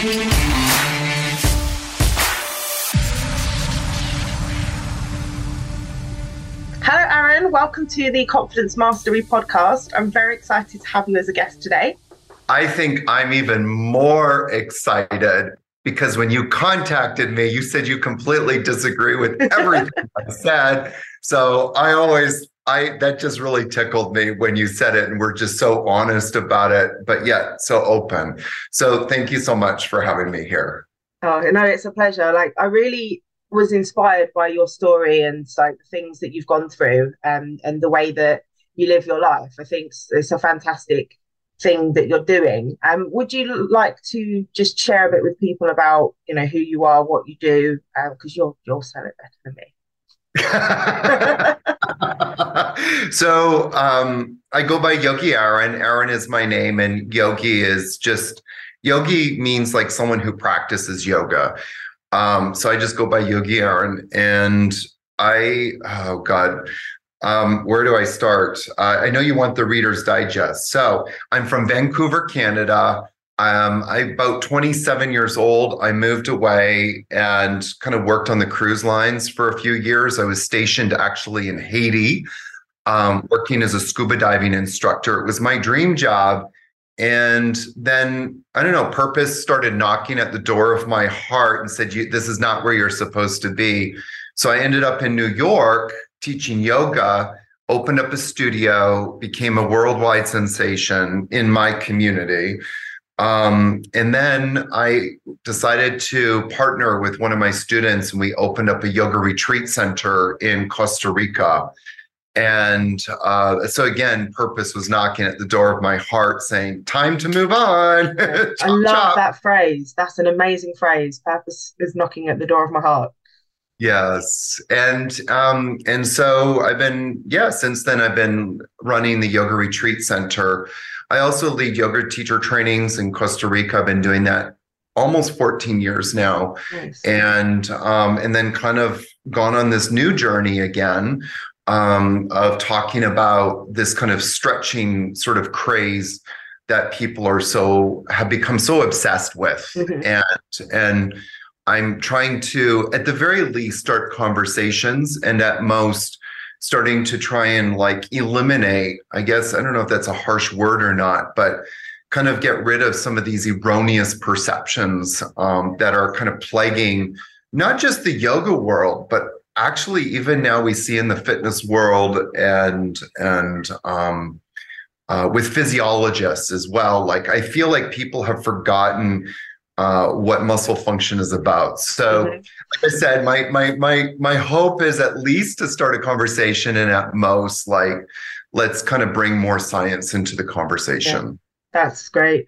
Hello, Aaron. Welcome to the Confidence Mastery podcast. I'm very excited to have you as a guest today. I think I'm even more excited because when you contacted me, you said you completely disagree with everything I said. So that just really tickled me when you said it, and we're just so honest about it, but yet so open. So thank you so much for having me here. Oh, no, it's a pleasure. Like, I really was inspired by your story and like the things that you've gone through and the way that you live your life. I think it's a fantastic thing that you're doing. Would you like to just share a bit with people about, you know, who you are, what you do, because you'll sell it better than me. So I go by Yogi Aaron. Aaron is my name, and Yogi means like someone who practices yoga. So I just go by Yogi Aaron. And where do I start? I know you want the Reader's Digest. So I'm from Vancouver, Canada. I'm about 27 years old. I moved away and kind of worked on the cruise lines for a few years. I was stationed actually in Haiti, working as a scuba diving instructor. It was my dream job. And then, I don't know, purpose started knocking at the door of my heart and said, this is not where you're supposed to be. So I ended up in New York teaching yoga, opened up a studio, became a worldwide sensation in my community. And then I decided to partner with one of my students, and we opened up a yoga retreat center in Costa Rica. And so again, purpose was knocking at the door of my heart saying, time to move on. Yeah. I love that phrase. That's an amazing phrase. Purpose is knocking at the door of my heart. Yes. And so I've been, since then I've been running the yoga retreat center. I also lead yoga teacher trainings in Costa Rica. I've been doing that almost 14 years now. Nice. And then kind of gone on this new journey again of talking about this kind of stretching sort of craze that people have become so obsessed with. Mm-hmm. And I'm trying to, at the very least, start conversations, and at most starting to try and like eliminate, I guess, I don't know if that's a harsh word or not, but kind of get rid of some of these erroneous perceptions that are kind of plaguing not just the yoga world, but actually even now we see in the fitness world and with physiologists as well. Like, I feel like people have forgotten what muscle function is about. So, mm-hmm. Like I said, my hope is at least to start a conversation, and at most, like, let's kind of bring more science into the conversation. Yeah. That's great.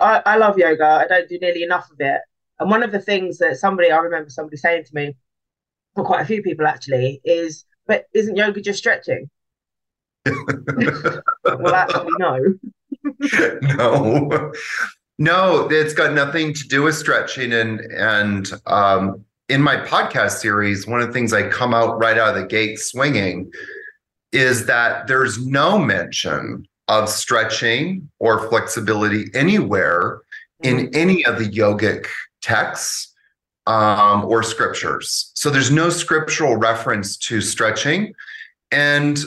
I love yoga. I don't do nearly enough of it. And one of the things that I remember somebody saying to me, or quite a few people actually, is, but isn't yoga just stretching? Well, actually, no. No. No, it's got nothing to do with stretching. And in my podcast series, one of the things I come out right out of the gate swinging is that there's no mention of stretching or flexibility anywhere in any of the yogic texts or scriptures. So there's no scriptural reference to stretching. And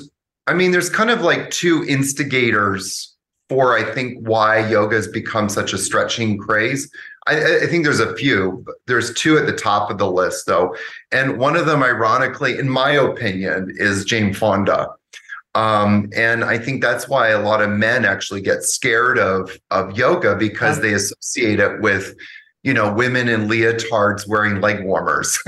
I mean, there's kind of like two instigators for, I think, why yoga has become such a stretching craze. I think there's a few. There's two at the top of the list, though. And one of them, ironically, in my opinion, is Jane Fonda. And I think that's why a lot of men actually get scared of yoga, because they associate it with, you know, women in leotards wearing leg warmers.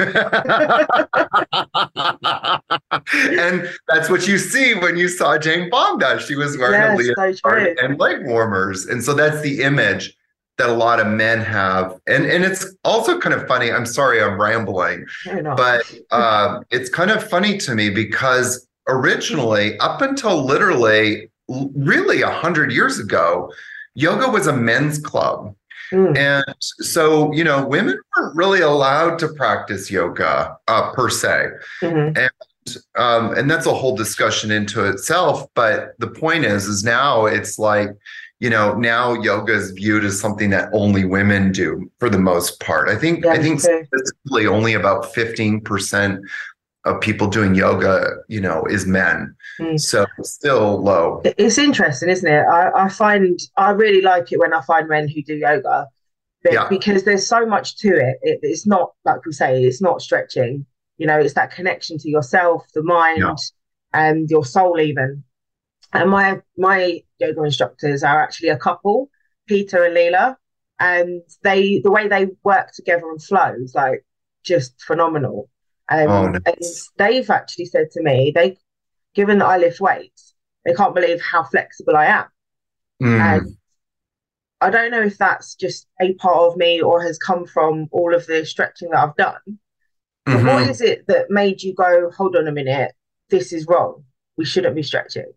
And that's what you see when you saw Jane Fonda. She was wearing a leotard and leg warmers. And so that's the image that a lot of men have. And it's also kind of funny. I'm sorry, I'm rambling. But it's kind of funny to me because originally, up until literally really 100 years ago, yoga was a men's club. Mm. And so, you know, women weren't really allowed to practice yoga per se. Mm-hmm. And that's a whole discussion into itself. But the point is now it's like you know, now yoga is viewed as something that only women do for the most part. I think statistically only about 15% of people doing yoga, you know, is men. So still low. It's interesting, isn't it? I find I really like it when I find men who do yoga, because there's so much to it. It's not, like we say, it's not stretching. You know, it's that connection to yourself, the mind, and your soul even. And my yoga instructors are actually a couple, Peter and Leela, and the way they work together and flow is like just phenomenal. And they've actually said to me, given that I lift weights, they can't believe how flexible I am. And I don't know if that's just a part of me or has come from all of the stretching that I've done. But what is it that made you go, hold on a minute, this is wrong. We shouldn't be stretching.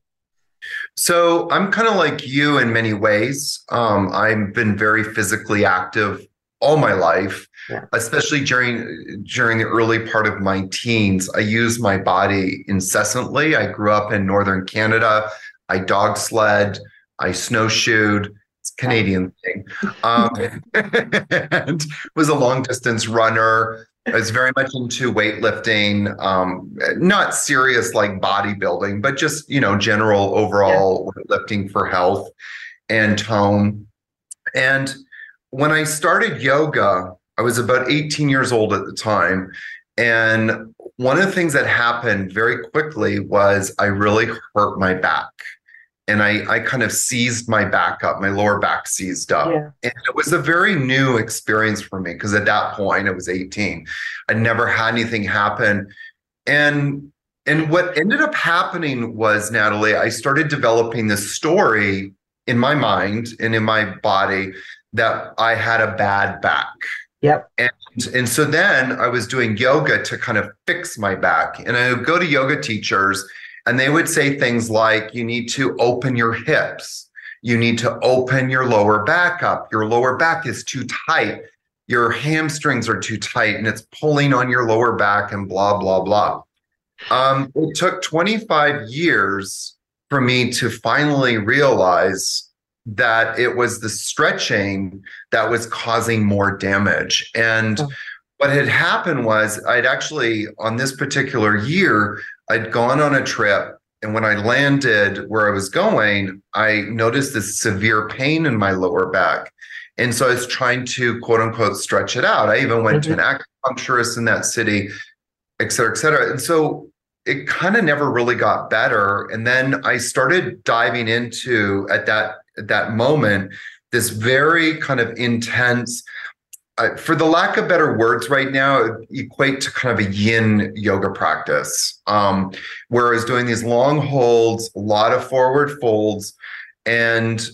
So I'm kind of like you in many ways. I've been very physically active all my life, especially during the early part of my teens. I used my body incessantly. I grew up in northern Canada. I dog sled. I snowshoed. It's a Canadian thing. And was a long distance runner. I was very much into weightlifting, not serious like bodybuilding, but just, you know, general overall weightlifting for health and tone. And when I started yoga, I was about 18 years old at the time. And one of the things that happened very quickly was I really hurt my back. And I kind of seized my back up, my lower back seized up. And it was a very new experience for me because at that point I was 18. I'd never had anything happen. And what ended up happening was, Natalie, I started developing this story in my mind and in my body that I had a bad back. And so then I was doing yoga to kind of fix my back. And I would go to yoga teachers, and they would say things like, you need to open your hips. You need to open your lower back up. Your lower back is too tight. Your hamstrings are too tight and it's pulling on your lower back and blah, blah, blah. It took 25 years for me to finally realize that it was the stretching that was causing more damage. And what had happened was I'd actually, on this particular year, I'd gone on a trip, and when I landed where I was going, I noticed this severe pain in my lower back. And so I was trying to, quote unquote, stretch it out. I even went to an acupuncturist in that city, et cetera, et cetera. And so it kind of never really got better. And then I started diving into, at that moment, this very kind of intense, for the lack of better words right now, it equate to kind of a yin yoga practice, where I was doing these long holds, a lot of forward folds, and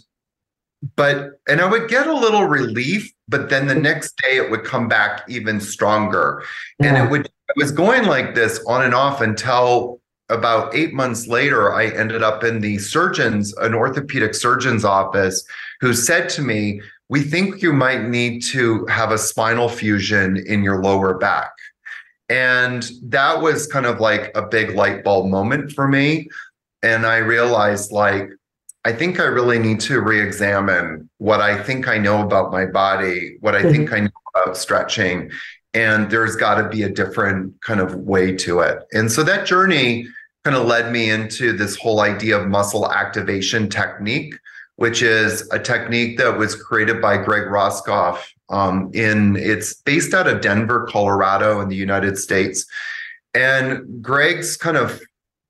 I would get a little relief, but then the next day it would come back even stronger. And it was going like this on and off until about 8 months later, I ended up in an orthopedic surgeon's office, who said to me, we think you might need to have a spinal fusion in your lower back. And that was kind of like a big light bulb moment for me. And I realized, like, I think I really need to re-examine what I think I know about my body, what I think I know about stretching, and there's got to be a different kind of way to it. And so that journey kind of led me into this whole idea of muscle activation technique, which is a technique that was created by Greg Roskoff. It's based out of Denver, Colorado in the United States. And Greg's kind of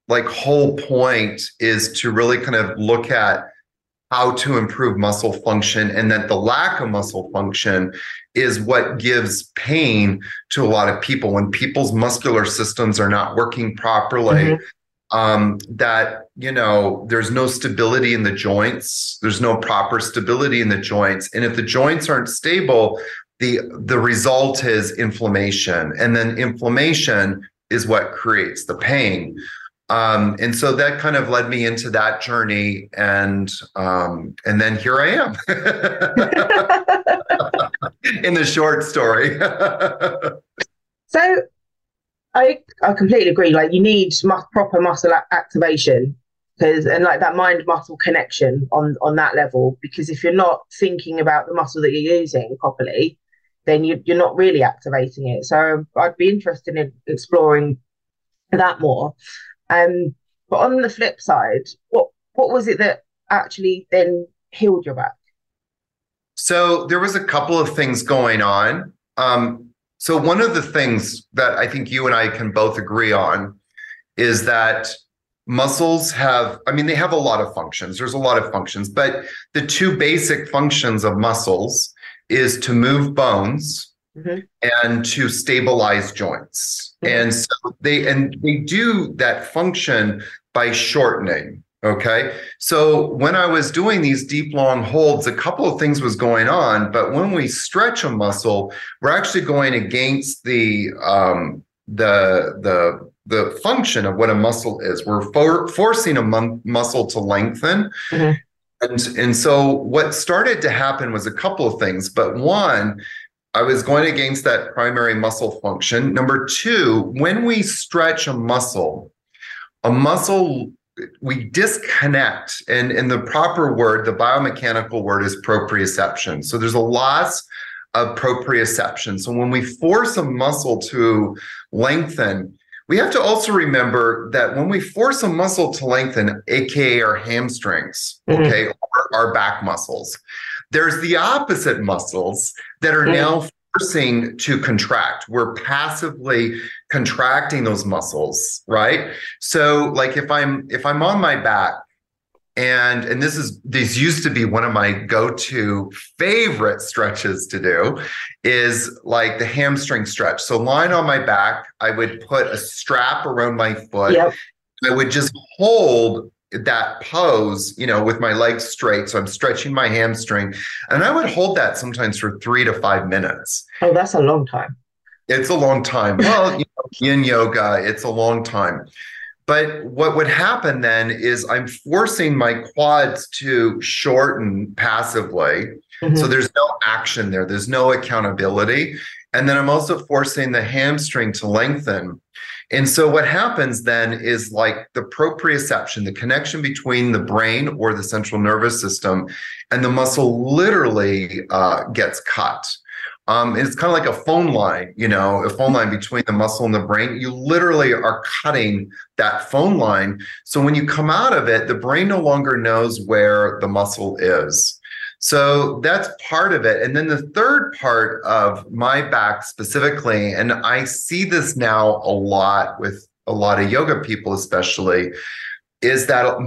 like whole point is to really kind of look at how to improve muscle function, and that the lack of muscle function is what gives pain to a lot of people. When people's muscular systems are not working properly, that, you know, there's no stability in the joints. There's no proper stability in the joints. And if the joints aren't stable, the result is inflammation. And then inflammation is what creates the pain. And so that kind of led me into that journey. And then here I am in the short story. So I completely agree. Like, you need proper muscle activation Because, and like that mind muscle connection on that level, because if you're not thinking about the muscle that you're using properly, then you're not really activating it. So I'd be interested in exploring that more. But on the flip side, what was it that actually then healed your back? So there was a couple of things going on. So one of the things that I think you and I can both agree on is that muscles have, I mean, they have a lot of functions. There's a lot of functions, but the two basic functions of muscles is to move bones mm-hmm. and to stabilize joints. Mm-hmm. And so they do that function by shortening. Okay. So when I was doing these deep, long holds, a couple of things was going on, but when we stretch a muscle, we're actually going against the function of what a muscle is. We're forcing a muscle to lengthen. Mm-hmm. And so what started to happen was a couple of things, but one, I was going against that primary muscle function. Number two, when we stretch a muscle, we disconnect, and in the proper word, the biomechanical word is proprioception. So there's a loss of proprioception. So when we force a muscle to lengthen, we have to also remember that when we force a muscle to lengthen, aka our hamstrings, mm-hmm. okay, or our back muscles, there's the opposite muscles that are mm-hmm. now forcing to contract. We're passively contracting those muscles, right? So, like if I'm on my back, and these used to be one of my go-to favorite stretches to do is like the hamstring stretch. So lying on my back, I would put a strap around my foot. Yep. I would just hold that pose, with my legs straight. So I'm stretching my hamstring, and I would hold that sometimes for 3 to 5 minutes. Oh, that's a long time. It's a long time. Well, yin yoga, it's a long time. But what would happen then is I'm forcing my quads to shorten passively. Mm-hmm. So there's no action there. There's no accountability. And then I'm also forcing the hamstring to lengthen. And so what happens then is like the proprioception, the connection between the brain or the central nervous system and the muscle literally gets cut. It's kind of like a phone line, a phone line between the muscle and the brain. You literally are cutting that phone line. So when you come out of it, the brain no longer knows where the muscle is. So that's part of it. And then the third part of my back specifically, and I see this now a lot with a lot of yoga people especially, is that so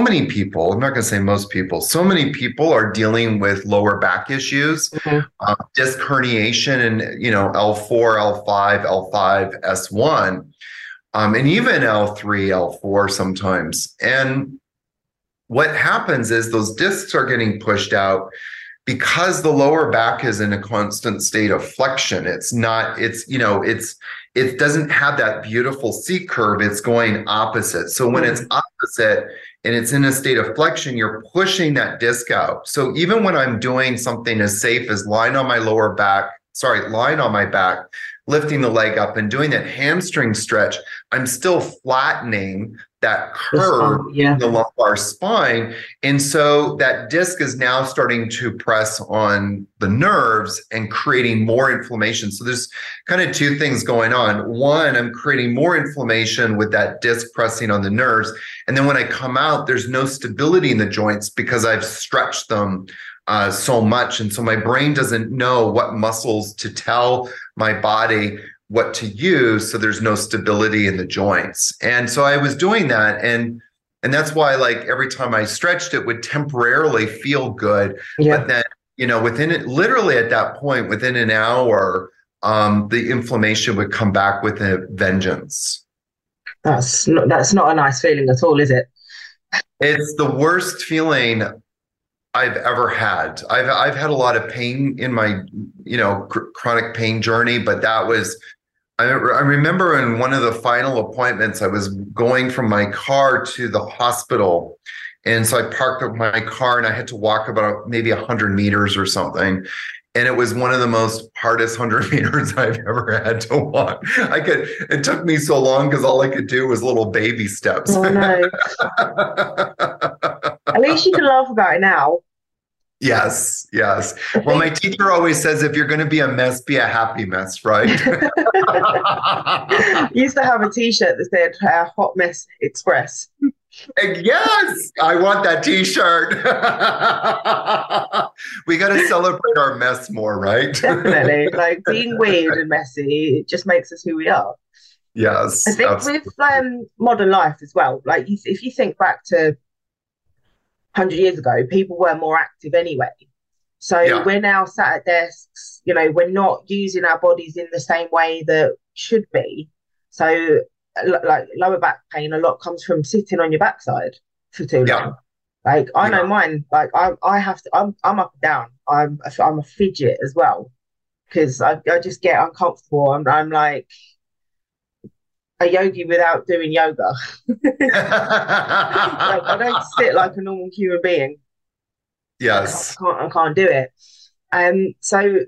many people are dealing with lower back issues, mm-hmm. Disc herniation and, L4, L5, L5, S1, and even L3, L4 sometimes. And what happens is those discs are getting pushed out because the lower back is in a constant state of flexion. It doesn't have that beautiful C curve. It's going opposite. So when it's opposite and it's in a state of flexion, you're pushing that disc out. So even when I'm doing something as safe as lying on my back, lifting the leg up and doing that hamstring stretch, I'm still flattening that curve in the lumbar spine. And so that disc is now starting to press on the nerves and creating more inflammation. So there's kind of two things going on. One, I'm creating more inflammation with that disc pressing on the nerves. And then when I come out, there's no stability in the joints because I've stretched them so much. And so my brain doesn't know what muscles to tell my body what to use, so there's no stability in the joints. And so I was doing that, and that's why like every time I stretched, it would temporarily feel good. Yeah. But then, within it, literally at that point, within an hour, the inflammation would come back with a vengeance. That's not a nice feeling at all, is it? It's the worst feeling I've ever had. I've had a lot of pain in my, chronic pain journey, but that was, I remember in one of the final appointments, I was going from my car to the hospital And so I parked up my car and I had to walk about maybe 100 meters or something. And it was one of the most hardest 100 meters I've ever had to walk. It took me so long because all I could do was little baby steps. Oh, no. At least you can laugh about it now. Yes, yes. Well, my teacher always says, if you're going to be a mess, be a happy mess, right? I used to have a T-shirt that said Hot Mess Express. Yes, I want that T-shirt. We got to celebrate our mess more, right? Definitely. Like being weird and messy, it just makes us who we are. Yes. I think absolutely. With modern life as well, like if you think back to 100 years ago, people were more active anyway. So we're now sat at desks, you know, we're not using our bodies in the same way that should be. So like lower back pain, a lot comes from sitting on your backside for too long. Like I know mine, like I have to, I'm up and down. I'm a fidget as well because I just get uncomfortable. I'm like a yogi without doing yoga. Like, I don't sit like a normal human being. Yes. I can't do it. So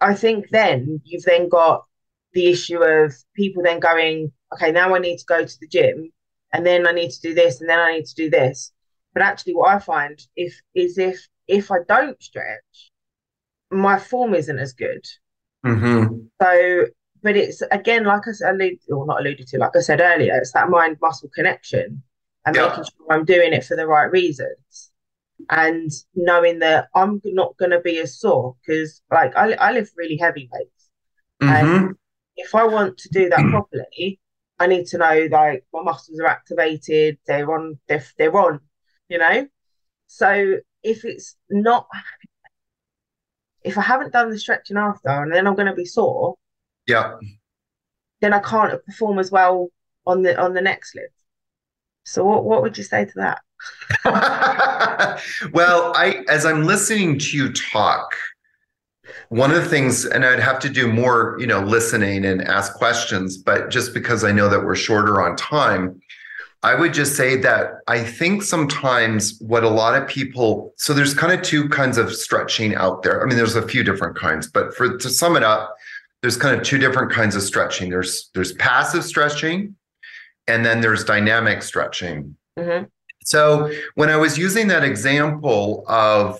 I think then you've then got the issue of people then going, okay, now I need to go to the gym and then I need to do this and then I need to do this. But actually what I find if I don't stretch, my form isn't as good. Mm-hmm. So but it's, again, like I said, like I said earlier, it's that mind-muscle connection and making sure I'm doing it for the right reasons and knowing that I'm not going to be as sore because, like, I lift really heavy weights. Mm-hmm. And if I want to do that properly, I need to know, like, my muscles are activated, they're on, you know? So if it's not, if I haven't done the stretching after and then I'm going to be sore, then I can't perform as well on the next lift. So what would you say to that? Well, as I'm listening to you talk, one of the things, and I'd have to do more, you know, listening and ask questions, but just because I know that we're shorter on time, I would just say that I think sometimes what a lot of people, so there's kind of two kinds of stretching out there. I mean, there's a few different kinds, but to sum it up, there's kind of two different kinds of stretching. There's passive stretching, and then there's dynamic stretching. Mm-hmm. So when I was using that example of,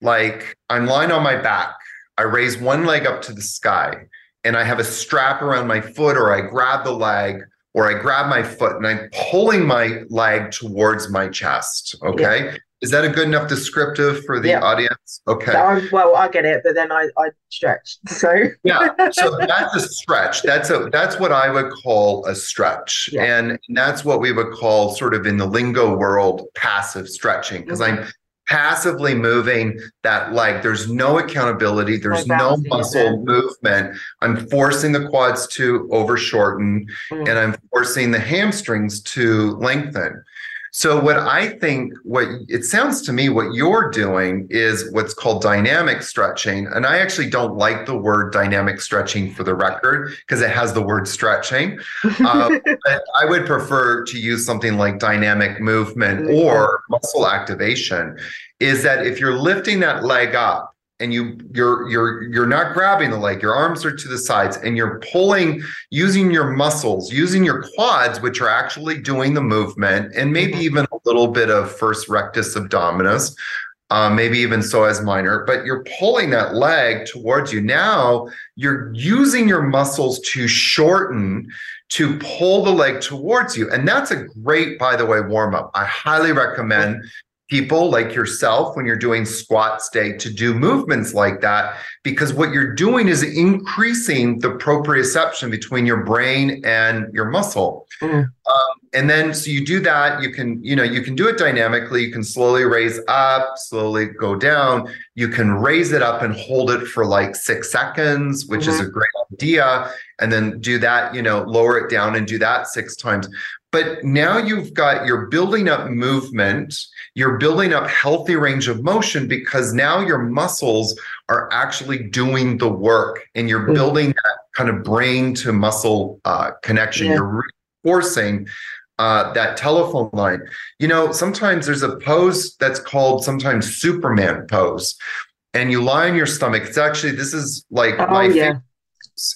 like, I'm lying on my back, I raise one leg up to the sky, and I have a strap around my foot, or I grab the leg, or I grab my foot, and I'm pulling my leg towards my chest, okay? Yeah. Is that a good enough descriptive for the audience? Okay. Well, I get it, but then I stretched. So so that's a stretch. That's what I would call a stretch. Yeah. And that's what we would call, sort of in the lingo world, passive stretching. Because I'm passively moving that leg. There's no accountability. There's no muscle movement. I'm forcing the quads to overshorten, and I'm forcing the hamstrings to lengthen. So what I think, what it sounds to me, what you're doing is what's called dynamic stretching. And I actually don't like the word dynamic stretching, for the record, because it has the word stretching. But I would prefer to use something like dynamic movement or muscle activation, is that if you're lifting that leg up and you're not grabbing the leg, your arms are to the sides, and you're pulling, using your muscles, using your quads, which are actually doing the movement, and maybe even a little bit of first rectus abdominis, maybe even psoas minor, but you're pulling that leg towards you. Now you're using your muscles to shorten, to pull the leg towards you. And that's a great, by the way, warm up. I highly recommend people like yourself, when you're doing squats day, to do movements like that, because what you're doing is increasing the proprioception between your brain and your muscle. And then, so you do that, you can do it dynamically. You can slowly raise up, slowly go down. You can raise it up and hold it for like 6 seconds, which is a great idea. And then do that, you know, lower it down and do that 6 times. But now you're building up movement, you're building up healthy range of motion, because now your muscles are actually doing the work, and you're building that kind of brain to muscle connection. Yeah. You're forcing that telephone line. You know, sometimes there's a pose that's called sometimes Superman pose, and you lie on your stomach. It's actually, this is like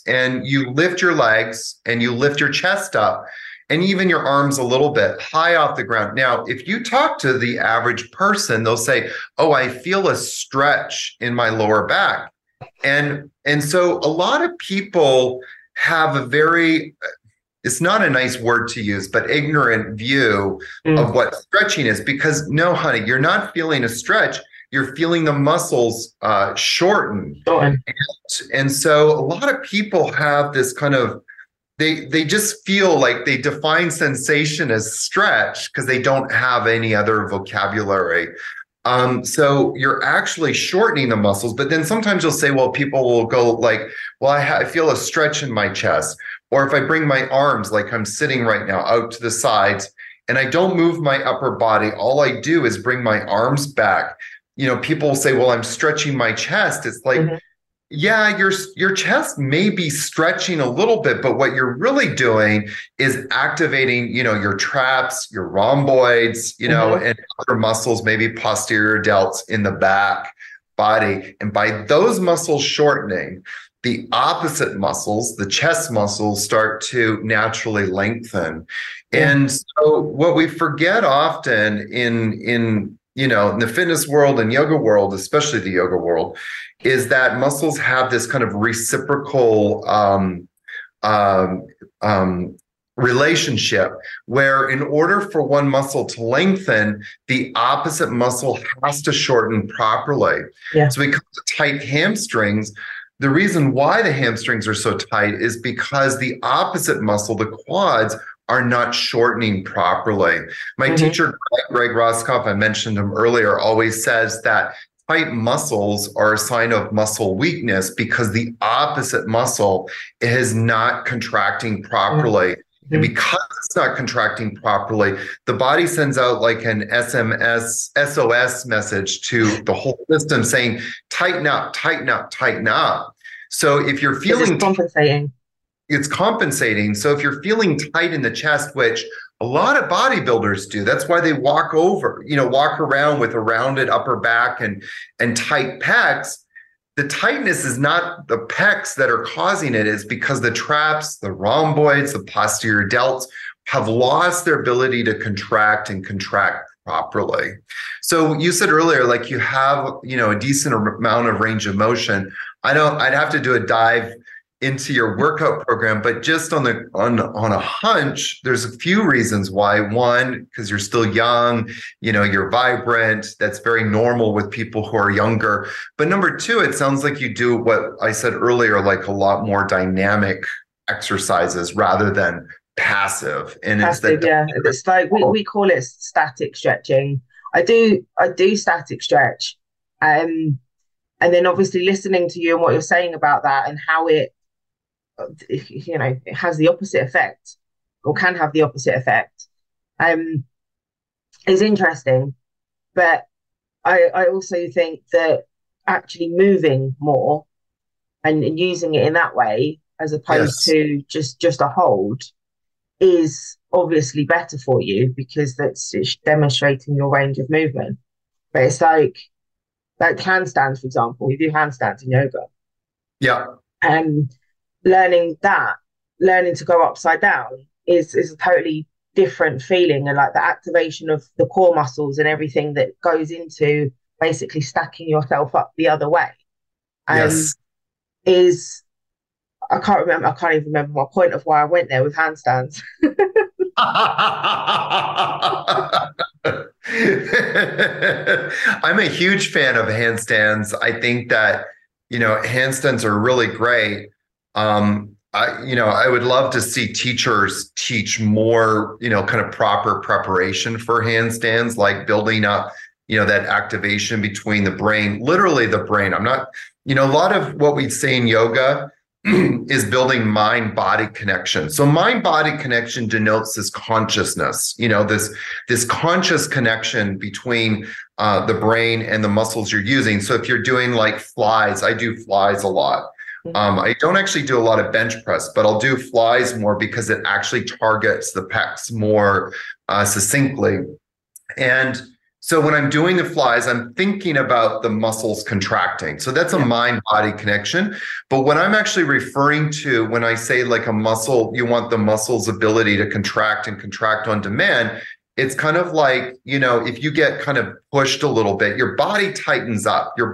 and you lift your legs and you lift your chest up and even your arms a little bit high off the ground. Now, if you talk to the average person, they'll say, oh, I feel a stretch in my lower back. And so a lot of people have a very, it's not a nice word to use, but ignorant view of what stretching is, because no, honey, you're not feeling a stretch. You're feeling the muscles shorten. Oh. And so a lot of people have this kind of, they just feel like they define sensation as stretch because they don't have any other vocabulary. So you're actually shortening the muscles, but then sometimes you'll say, well, people will go like, well, I feel a stretch in my chest. Or if I bring my arms, like I'm sitting right now out to the sides and I don't move my upper body, all I do is bring my arms back. You know, people will say, well, I'm stretching my chest. It's like, yeah, your chest may be stretching a little bit, but what you're really doing is activating, you know, your traps, your rhomboids, you know, and other muscles, maybe posterior delts in the back body. And by those muscles shortening, the opposite muscles, the chest muscles, start to naturally lengthen. And so what we forget often in the fitness world and yoga world, especially the yoga world, is that muscles have this kind of reciprocal relationship where in order for one muscle to lengthen, the opposite muscle has to shorten properly. So we call it tight hamstrings. The reason why the hamstrings are so tight is because the opposite muscle, the quads, are not shortening properly. My teacher, Greg Roskoff, I mentioned him earlier, always says that tight muscles are a sign of muscle weakness because the opposite muscle is not contracting properly. And because it's not contracting properly, the body sends out like an SOS message to the whole system saying, tighten up, tighten up, tighten up. So if you're feeling... It's compensating. So if you're feeling tight in the chest, which a lot of bodybuilders do, that's why they walk over, you know, walk around with a rounded upper back and tight pecs. The tightness is not the pecs that are causing it. It's because the traps, the rhomboids, the posterior delts have lost their ability to contract and contract properly. So you said earlier, like you have, you know, a decent amount of range of motion. I'd have to do a dive into your workout program, but just on a hunch, there's a few reasons why. One, because you're still young, you know, you're vibrant. That's very normal with people who are younger. But number two, it sounds like you do what I said earlier, like a lot more dynamic exercises rather than passive. And it's it's like we call it static stretching. I do static stretch, and then obviously listening to you and what you're saying about that and how it, you know, it has the opposite effect or can have the opposite effect is interesting. But I also think that actually moving more and using it in that way, as opposed to just a hold, is obviously better for you because it's demonstrating your range of movement. But it's like handstands, for example, we do handstands in yoga. Yeah. And learning to go upside down is a totally different feeling. And like the activation of the core muscles and everything that goes into basically stacking yourself up the other way. I can't even remember my point of why I went there with handstands. I'm a huge fan of handstands. I think that, you know, handstands are really great. I would love to see teachers teach more, you know, kind of proper preparation for handstands, like building up, you know, that activation between the brain, literally the brain. I'm not, you know, a lot of what we say in yoga is building mind-body connection. So mind-body connection denotes this consciousness, you know, this conscious connection between the brain and the muscles you're using. So if you're doing like flies, I do flies a lot. I don't actually do a lot of bench press, but I'll do flies more because it actually targets the pecs more succinctly. And so when I'm doing the flies, I'm thinking about the muscles contracting. So that's a mind-body connection. But what I'm actually referring to when I say like a muscle, you want the muscle's ability to contract and contract on demand, it's kind of like, you know, if you get kind of pushed a little bit, your body tightens up, your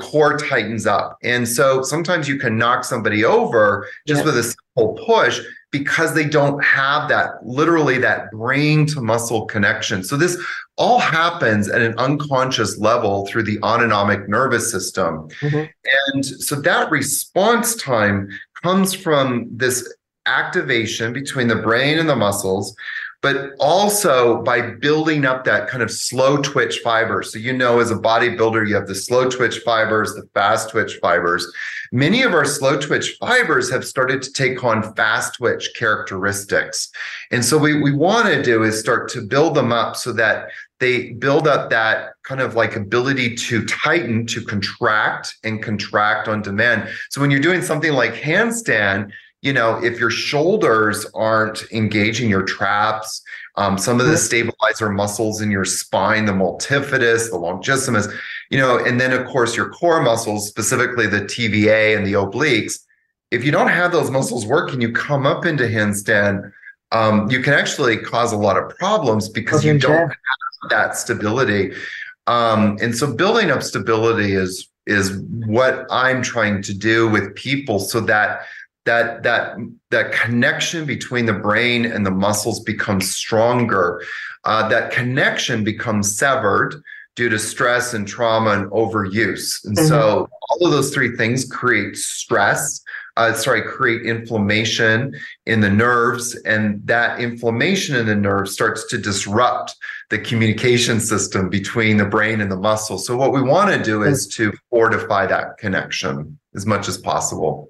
core tightens up. And so sometimes you can knock somebody over just with a simple push because they don't have that, literally that brain to muscle connection. So this all happens at an unconscious level through the autonomic nervous system. And so that response time comes from this activation between the brain and the muscles, but also by building up that kind of slow twitch fibers. So, you know, as a bodybuilder, you have the slow twitch fibers, the fast twitch fibers. Many of our slow twitch fibers have started to take on fast twitch characteristics. And so we want to do is start to build them up so that they build up that kind of like ability to tighten, to contract and contract on demand. So when you're doing something like handstand, you know, if your shoulders aren't engaging your traps, some of the stabilizer muscles in your spine, the multifidus, the longissimus, you know, and then of course your core muscles, specifically the TVA and the obliques, if you don't have those muscles working, you come up into handstand, you can actually cause a lot of problems because you don't have that stability. And so building up stability is what I'm trying to do with people so that that connection between the brain and the muscles becomes stronger. That connection becomes severed due to stress and trauma and overuse. And so all of those three things create stress, create inflammation in the nerves. And that inflammation in the nerves starts to disrupt the communication system between the brain and the muscle. So what we want to do is to fortify that connection as much as possible.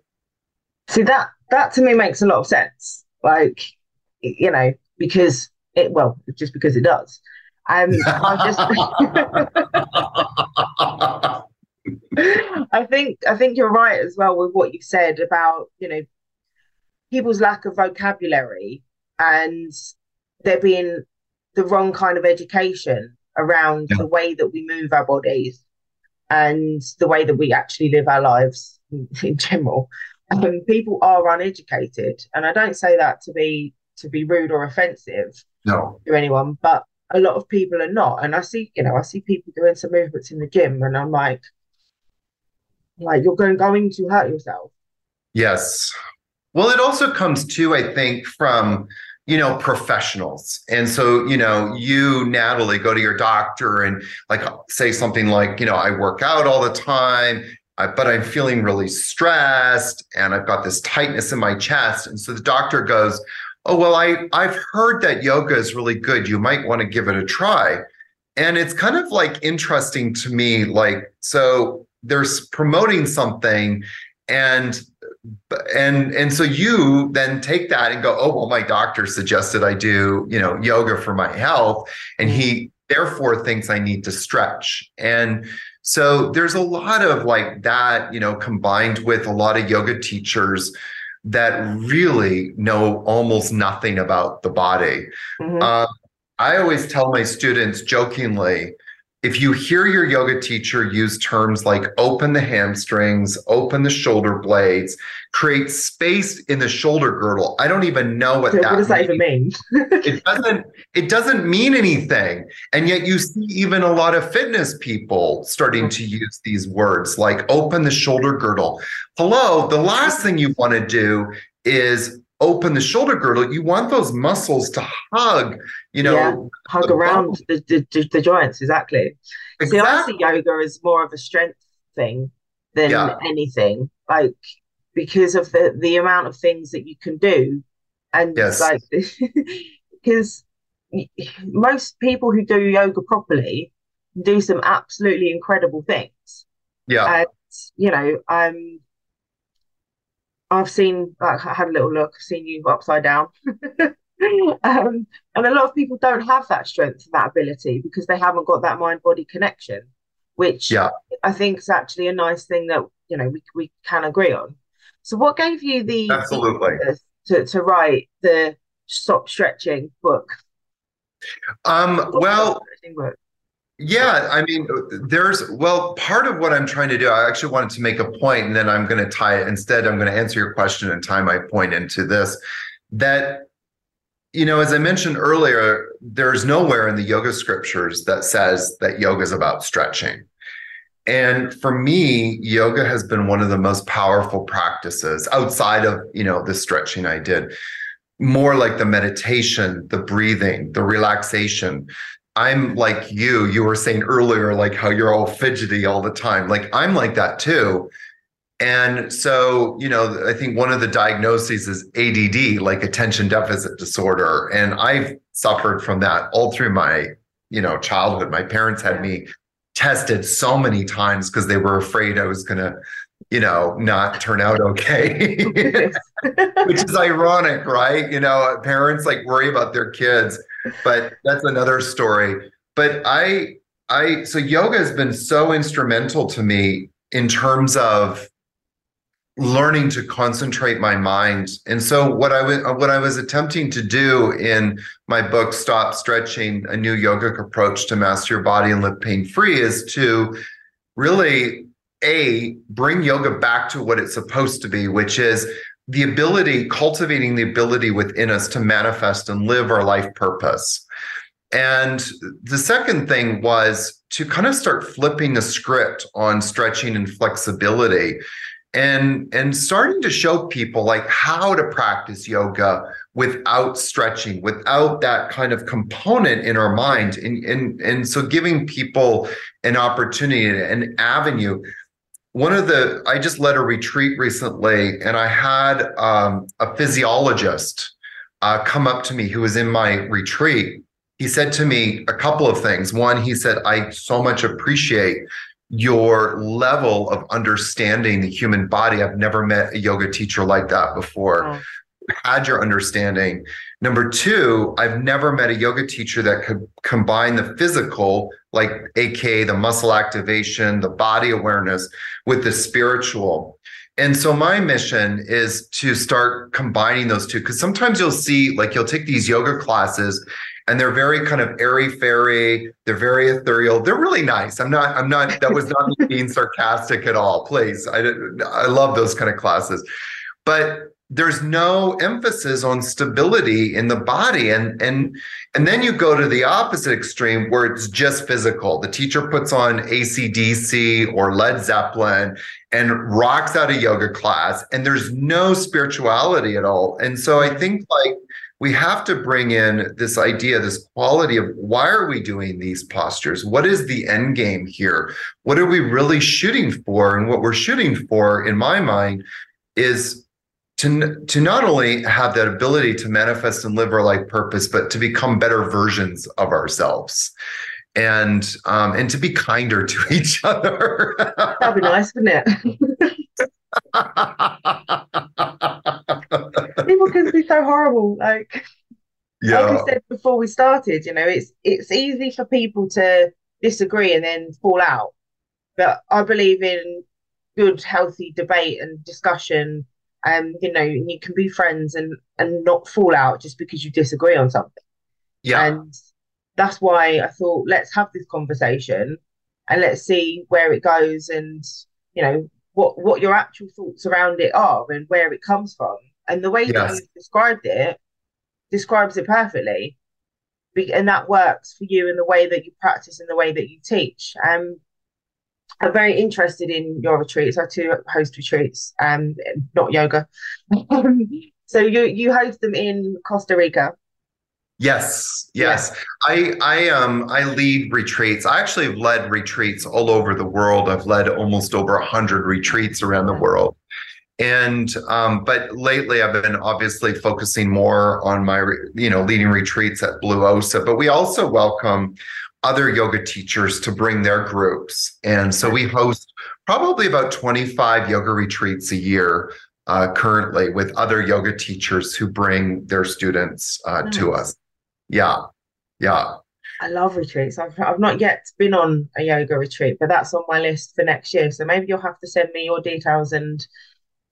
See, that to me makes a lot of sense, like, you know, because it, well, just because it does. I think you're right as well with what you've said about, you know, people's lack of vocabulary and there being the wrong kind of education around the way that we move our bodies and the way that we actually live our lives in general. People are uneducated, and I don't say that to be rude or offensive to anyone, but a lot of people are not. And I see people doing some movements in the gym, and I'm like you're going to hurt yourself. Yes. Well, it also comes too, I think, from, you know, professionals. And so, you know, you, Natalie, go to your doctor and like say something like, you know, I work out all the time, but I'm feeling really stressed and I've got this tightness in my chest. And so the doctor goes, oh, well, I've heard that yoga is really good. You might want to give it a try. And it's kind of like interesting to me, like, so they're promoting something and so you then take that and go, oh, well, my doctor suggested I do, you know, yoga for my health. And he therefore thinks I need to stretch. And so there's a lot of like that, you know, combined with a lot of yoga teachers that really know almost nothing about the body. I always tell my students jokingly, if you hear your yoga teacher use terms like open the hamstrings, open the shoulder blades, create space in the shoulder girdle, I don't even know what does that even mean? It doesn't mean anything. And yet you see even a lot of fitness people starting to use these words like open the shoulder girdle. Hello, the last thing you want to do is open the shoulder girdle. You want those muscles to hug, you know, hug around the joints. Exactly. So I see yoga as more of a strength thing than anything, like because of the amount of things that you can do, and like because most people who do yoga properly do some absolutely incredible things. And, you know, I've seen, like, I had a little look, seen you upside down. And a lot of people don't have that strength and that ability because they haven't got that mind-body connection. which I think is actually a nice thing that, you know, we can agree on. So what gave you the to write the Stop Stretching book? Yeah, I mean, part of what I'm trying to do, I actually wanted to make a point, and then I'm going to tie it. Instead, I'm going to answer your question and tie my point into this, that, you know, as I mentioned earlier, there's nowhere in the yoga scriptures that says that yoga is about stretching. And for me, yoga has been one of the most powerful practices outside of, you know, the stretching I did, more like the meditation, the breathing, the relaxation. I'm like you were saying earlier, like how you're all fidgety all the time. Like, I'm like that too. And so, you know, I think one of the diagnoses is ADD, like attention deficit disorder. And I've suffered from that all through my, you know, childhood. My parents had me tested so many times because they were afraid I was going to, you know, not turn out okay, which is ironic, right? You know, parents like worry about their kids, but that's another story. But so yoga has been so instrumental to me in terms of learning to concentrate my mind. And so what I was attempting to do in my book, Stop Stretching, A New Yogic Approach to Master Your Body and Live Pain-Free, is to really, bring yoga back to what it's supposed to be, which is the ability, cultivating the ability within us to manifest and live our life purpose. And the second thing was to kind of start flipping the script on stretching and flexibility, and starting to show people like how to practice yoga without stretching, without that kind of component in our mind. And so giving people an opportunity, an avenue. I just led a retreat recently, and I had a physiologist come up to me who was in my retreat. He said to me a couple of things. One, he said, I so much appreciate your level of understanding the human body. I've never met a yoga teacher like that before. Oh. Had your understanding. Number two, I've never met a yoga teacher that could combine the physical, like AKA the muscle activation, the body awareness, with the spiritual. And so my mission is to start combining those two, because sometimes you'll see, like, you'll take these yoga classes and they're very kind of airy-fairy, they're very ethereal. They're really nice. I'm not, that was not me being sarcastic at all, please. I love those kind of classes. But there's no emphasis on stability in the body. And then you go to the opposite extreme where it's just physical. The teacher puts on AC/DC or Led Zeppelin and rocks out a yoga class, and there's no spirituality at all. And so I think, like, we have to bring in this idea, this quality of, why are we doing these postures? What is the end game here? What are we really shooting for? And what we're shooting for, in my mind, is to not only have that ability to manifest and live our life purpose, but to become better versions of ourselves, and to be kinder to each other. That'd be nice, wouldn't it? People can be so horrible. Like I said before we started, you know, it's easy for people to disagree and then fall out. But I believe in good, healthy debate and discussion. You know, you can be friends and not fall out just because you disagree on something. Yeah. And that's why I thought, let's have this conversation and let's see where it goes, and, you know, what your actual thoughts around it are and where it comes from. And the way that you described it describes it perfectly. And that works for you in the way that you practice and the way that you teach. I'm very interested in your retreats. I too host retreats, not yoga. So you host them in Costa Rica. Yes. I lead retreats. I actually have led retreats all over the world. I've led almost over 100 retreats around the world. And but lately I've been obviously focusing more on my, you know, leading retreats at Blue Osa, but we also welcome other yoga teachers to bring their groups. And so we host probably about 25 yoga retreats a year currently, with other yoga teachers who bring their students to us. Yeah. Yeah. I love retreats. I've not yet been on a yoga retreat, but that's on my list for next year. So maybe you'll have to send me your details and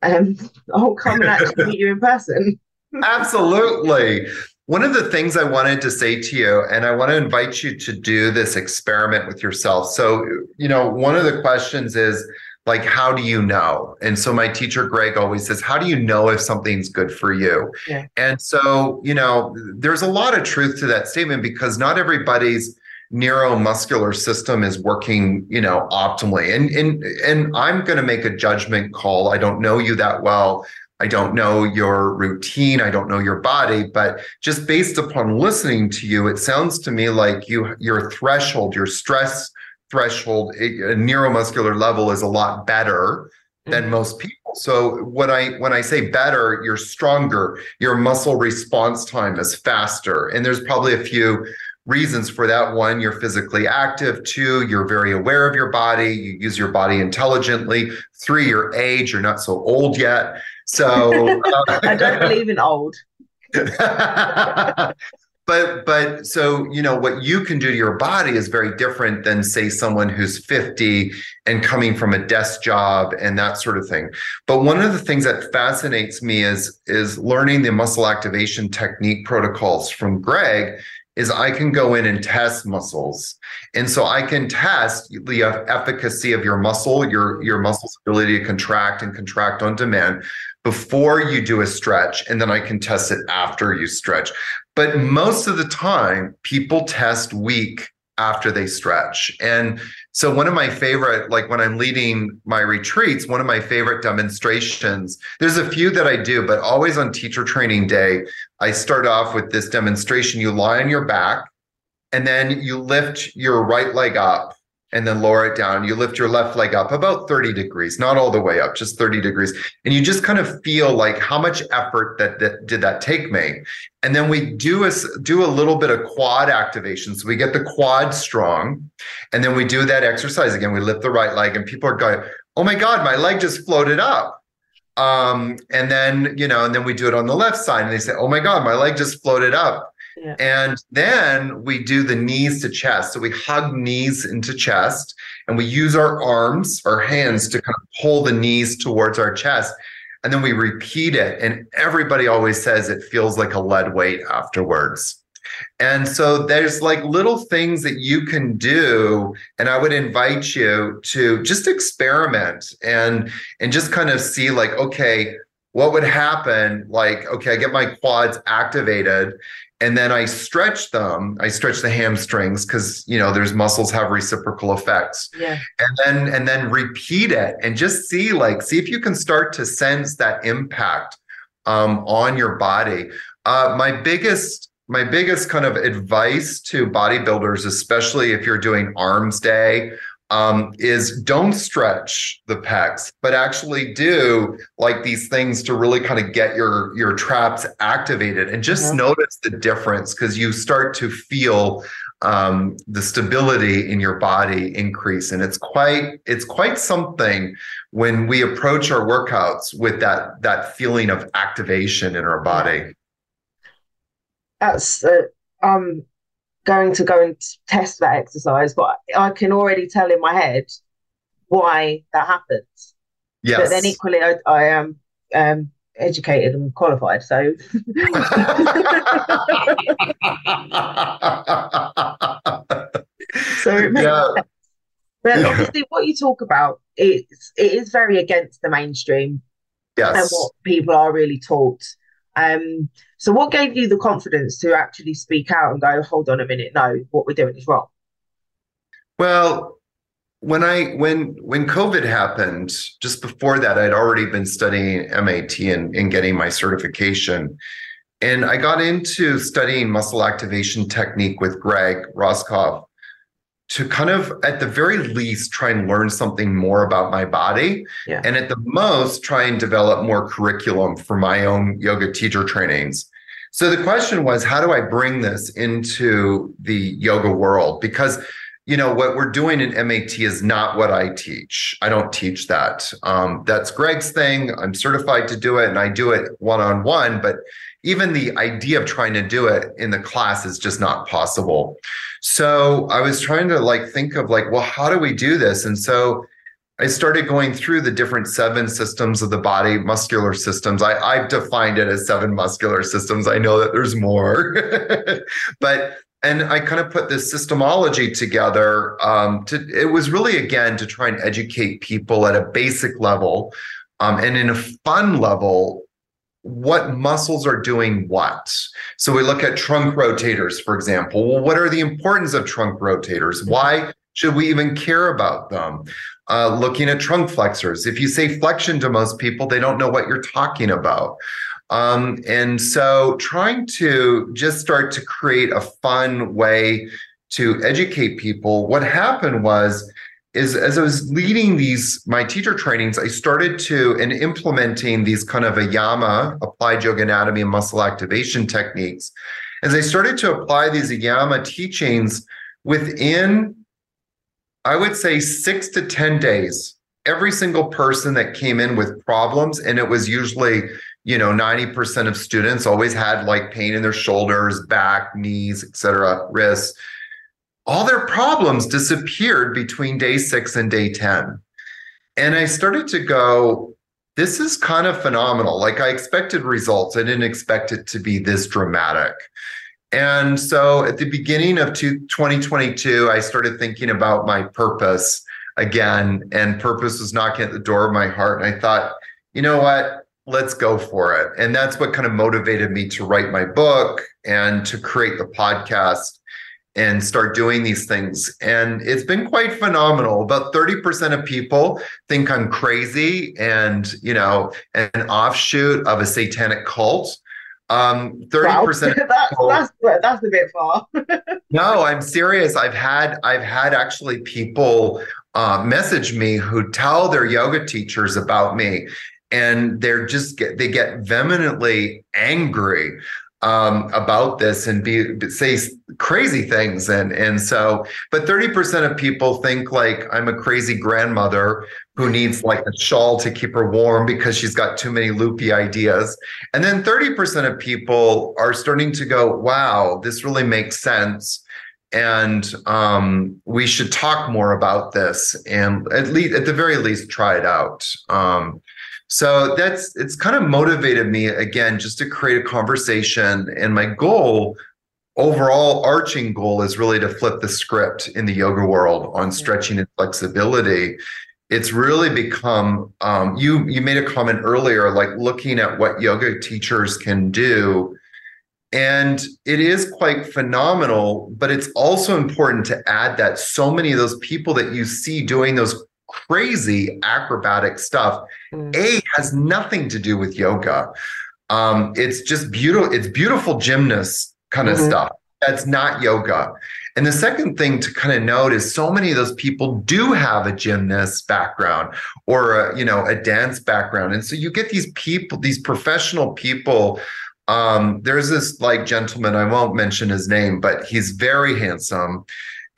I'll come and actually meet you in person. Absolutely. One of the things I wanted to say to you, and I want to invite you to do this experiment with yourself. So, you know, one of the questions is, like, how do you know? And so my teacher, Greg, always says, how do you know if something's good for you? Yeah. And so, you know, there's a lot of truth to that statement because not everybody's neuromuscular system is working, you know, optimally. And I'm going to make a judgment call. I don't know you that well. I don't know your routine. I don't know your body, but just based upon listening to you, it sounds to me like your threshold, your stress threshold, a neuromuscular level is a lot better than most people. So when I say better, you're stronger, your muscle response time is faster. And there's probably a few reasons for that. One, you're physically active. Two, you're very aware of your body. You use your body intelligently. Three, your age, you're not so old yet. So I don't believe in old. But so, you know, what you can do to your body is very different than, say, someone who's 50 and coming from a desk job and that sort of thing. But one of the things that fascinates me is learning the muscle activation technique protocols from Greg is I can go in and test muscles. And so I can test the efficacy of your muscle, your muscle's ability to contract and contract on demand before you do a stretch. And then I can test it after you stretch. But most of the time, people test weak after they stretch. And so one of my favorite, like when I'm leading my retreats, one of my favorite demonstrations, there's a few that I do, but always on teacher training day, I start off with this demonstration. You lie on your back and then you lift your right leg up and then lower it down. You lift your left leg up about 30 degrees, not all the way up, just 30 degrees. And you just kind of feel like how much effort that did that take me. And then we do a little bit of quad activation. So we get the quad strong and then we do that exercise again. We lift the right leg and people are going, oh my God, my leg just floated up. And then, you know, and then we do it on the left side and they say, oh my God, my leg just floated up. Yeah. And then we do the knees to chest. So we hug knees into chest and we use our arms, our hands to kind of pull the knees towards our chest. And then we repeat it. And everybody always says it feels like a lead weight afterwards. And so there's like little things that you can do. And I would invite you to just experiment and just kind of see like, okay, what would happen? Like, okay, I get my quads activated. And then I stretch them. I stretch the hamstrings because, you know, there's muscles have reciprocal effects. Yeah. And then repeat it and just see if you can start to sense that impact on your body. My biggest kind of advice to bodybuilders, especially if you're doing arms day, is don't stretch the pecs, but actually do like these things to really kind of get your traps activated and just notice the difference because you start to feel the stability in your body increase. And it's quite something when we approach our workouts with that feeling of activation in our body. That's going to go and test that exercise, but I can already tell in my head why that happens. Yes. But then equally, I am educated and qualified, so. So it makes sense. But obviously, what you talk about, it is very against the mainstream. Yes. And what people are really taught. So what gave you the confidence to actually speak out and go, hold on a minute, no, what we're doing is wrong? Well, when COVID happened, just before that, I'd already been studying MAT and getting my certification. And I got into studying muscle activation technique with Greg Roskoff to kind of, at the very least, try and learn something more about my body. Yeah. And at the most, try and develop more curriculum for my own yoga teacher trainings. So the question was, how do I bring this into the yoga world? Because, you know, what we're doing in MAT is not what I teach. I don't teach that. That's Greg's thing. I'm certified to do it and I do it one-on-one, but even the idea of trying to do it in the class is just not possible. So I was trying to think of well, how do we do this? And so I started going through the different 7 systems of the body, muscular systems. I've defined it as 7 muscular systems. I know that there's more, and I kind of put this systemology together. It was really, again, to try and educate people at a basic level and in a fun level, what muscles are doing what. So we look at trunk rotators, for example. Well, what are the importance of trunk rotators? Why should we even care about them? Looking at trunk flexors. If you say flexion to most people, they don't know what you're talking about. And so trying to just start to create a fun way to educate people. What happened was as I was leading my teacher trainings, I started to and implementing these kind of Ayama, applied yoga anatomy and muscle activation techniques. As I started to apply these Ayama teachings within, I would say 6 to 10 days, every single person that came in with problems, and it was usually, 90% of students always had pain in their shoulders, back, knees, etc., wrists. All their problems disappeared between day 6 and day 10. And I started to go, this is kind of phenomenal. I expected results. I didn't expect it to be this dramatic. And so at the beginning of 2022, I started thinking about my purpose again, and purpose was knocking at the door of my heart. And I thought, you know what? Let's go for it. And that's what kind of motivated me to write my book and to create the podcast and start doing these things. And it's been quite phenomenal. About 30% of people think I'm crazy and, an offshoot of a satanic cult. 30%. That's a bit far. No, I'm serious. I've had actually people message me who tell their yoga teachers about me, and they get vehemently angry about this and say crazy things. And so, but 30% of people think I'm a crazy grandmother who needs a shawl to keep her warm because she's got too many loopy ideas. And then 30% of people are starting to go, wow, this really makes sense. And we should talk more about this and at the very least try it out. So it's kind of motivated me again, just to create a conversation. And my goal, overall arching goal, is really to flip the script in the yoga world on stretching and flexibility. It's really become, you made a comment earlier, looking at what yoga teachers can do. And it is quite phenomenal, but it's also important to add that so many of those people that you see doing those crazy acrobatic stuff has nothing to do with yoga. It's just beautiful. It's beautiful gymnast kind of stuff. That's not yoga. And the second thing to kind of note is so many of those people do have a gymnast background or a dance background. And so you get these people, these professional people. There's this gentleman, I won't mention his name, but he's very handsome.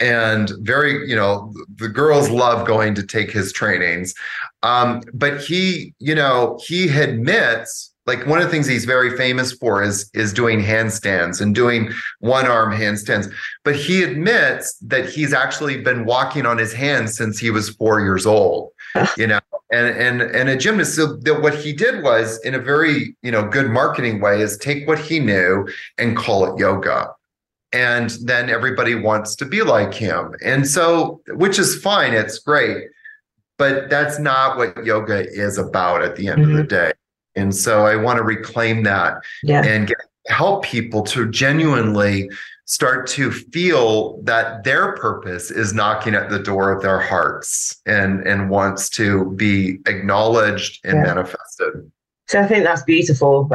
And very, the girls love going to take his trainings. But he admits, one of the things he's very famous for is doing handstands and doing one-arm handstands. But he admits that he's actually been walking on his hands since he was 4 years old, and a gymnast. So that what he did was, in a very, good marketing way, is take what he knew and call it yoga. And then everybody wants to be like him. And so, which is fine, it's great, but that's not what yoga is about at the end of the day. And so I want to reclaim that and help people to genuinely start to feel that their purpose is knocking at the door of their hearts and wants to be acknowledged and manifested. So I think that's beautiful.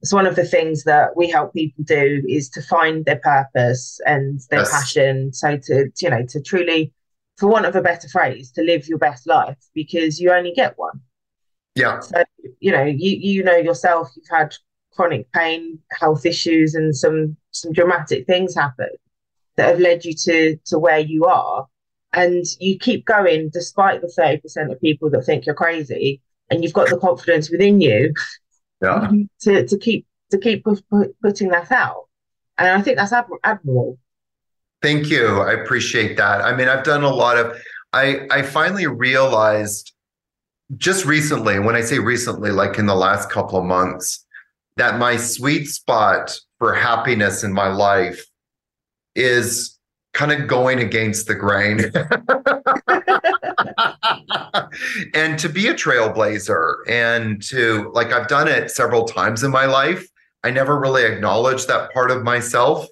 It's one of the things that we help people do, is to find their purpose and their passion. So to truly, for want of a better phrase, to live your best life, because you only get one. Yeah. So, you yourself, you've had chronic pain, health issues, and some dramatic things happen that have led you to where you are. And you keep going despite the 30% of people that think you're crazy, and you've got the confidence within you. Yeah. To keep putting that out. And I think that's admirable. Thank you. I appreciate that. I mean, I've done a lot of, I finally realized just recently, when I say recently, like in the last couple of months, that my sweet spot for happiness in my life is kind of going against the grain and to be a trailblazer and to, like, I've done it several times in my life. I never really acknowledged that part of myself.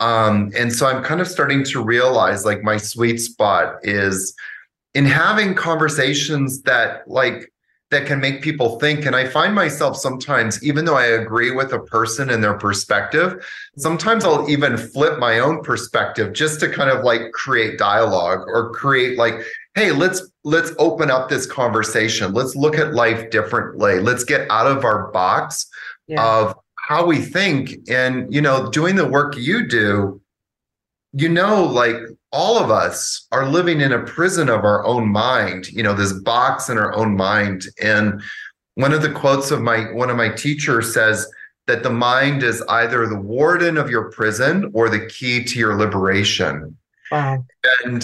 And so I'm kind of starting to realize, like, my sweet spot is in having conversations that, like, that can make people think. And I find myself sometimes, even though I agree with a person and their perspective, sometimes I'll even flip my own perspective just to kind of like create dialogue or create like, hey, let's open up this conversation. Let's look at life differently. Let's get out of our box of how we think. And, you know, doing the work you do, you know, like, all of us are living in a prison of our own mind, you know, this box in our own mind. And one of the quotes of one of my teachers says that the mind is either the warden of your prison or the key to your liberation. Wow. And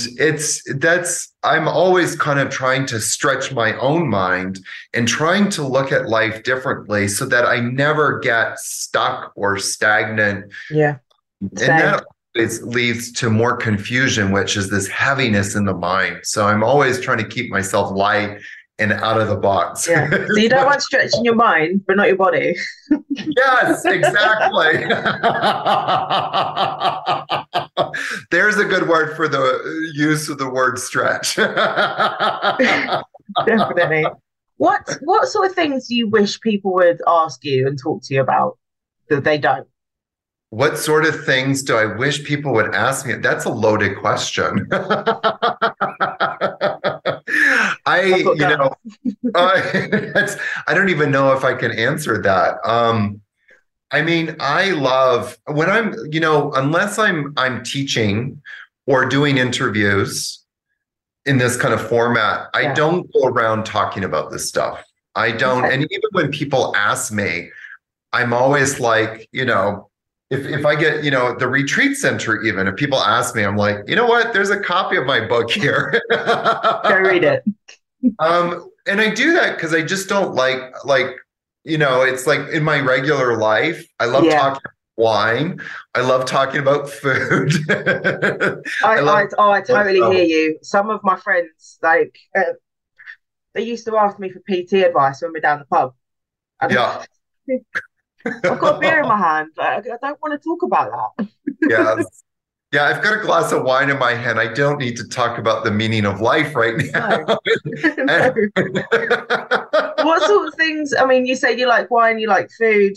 I'm always kind of trying to stretch my own mind and trying to look at life differently so that I never get stuck or stagnant. Yeah. Same. And that it leads to more confusion, which is this heaviness in the mind. So I'm always trying to keep myself light and out of the box. Yeah. So you don't want stretching your mind, but not your body. Yes, exactly. There's a good word for the use of the word stretch. Definitely. What sort of things do you wish people would ask you and talk to you about that they don't? What sort of things do I wish people would ask me? That's a loaded question. I don't even know if I can answer that. I mean, I love when I'm, you know, unless I'm teaching or doing interviews in this kind of format, I don't go around talking about this stuff. I don't. Okay. And even when people ask me, I'm always like, you know, If I get, you know, the retreat center, even if people ask me, I'm like, you know what, there's a copy of my book here. Go read it. And I do that because I just don't like, you know, it's like in my regular life, I love talking about wine. I love talking about food. I totally hear you. Some of my friends, like, they used to ask me for PT advice when we're down the pub. I've got a beer in my hand. I don't want to talk about that. Yes. Yeah, I've got a glass of wine in my hand. I don't need to talk about the meaning of life right now. No. No. What sort of things? I mean, you said you like wine, you like food,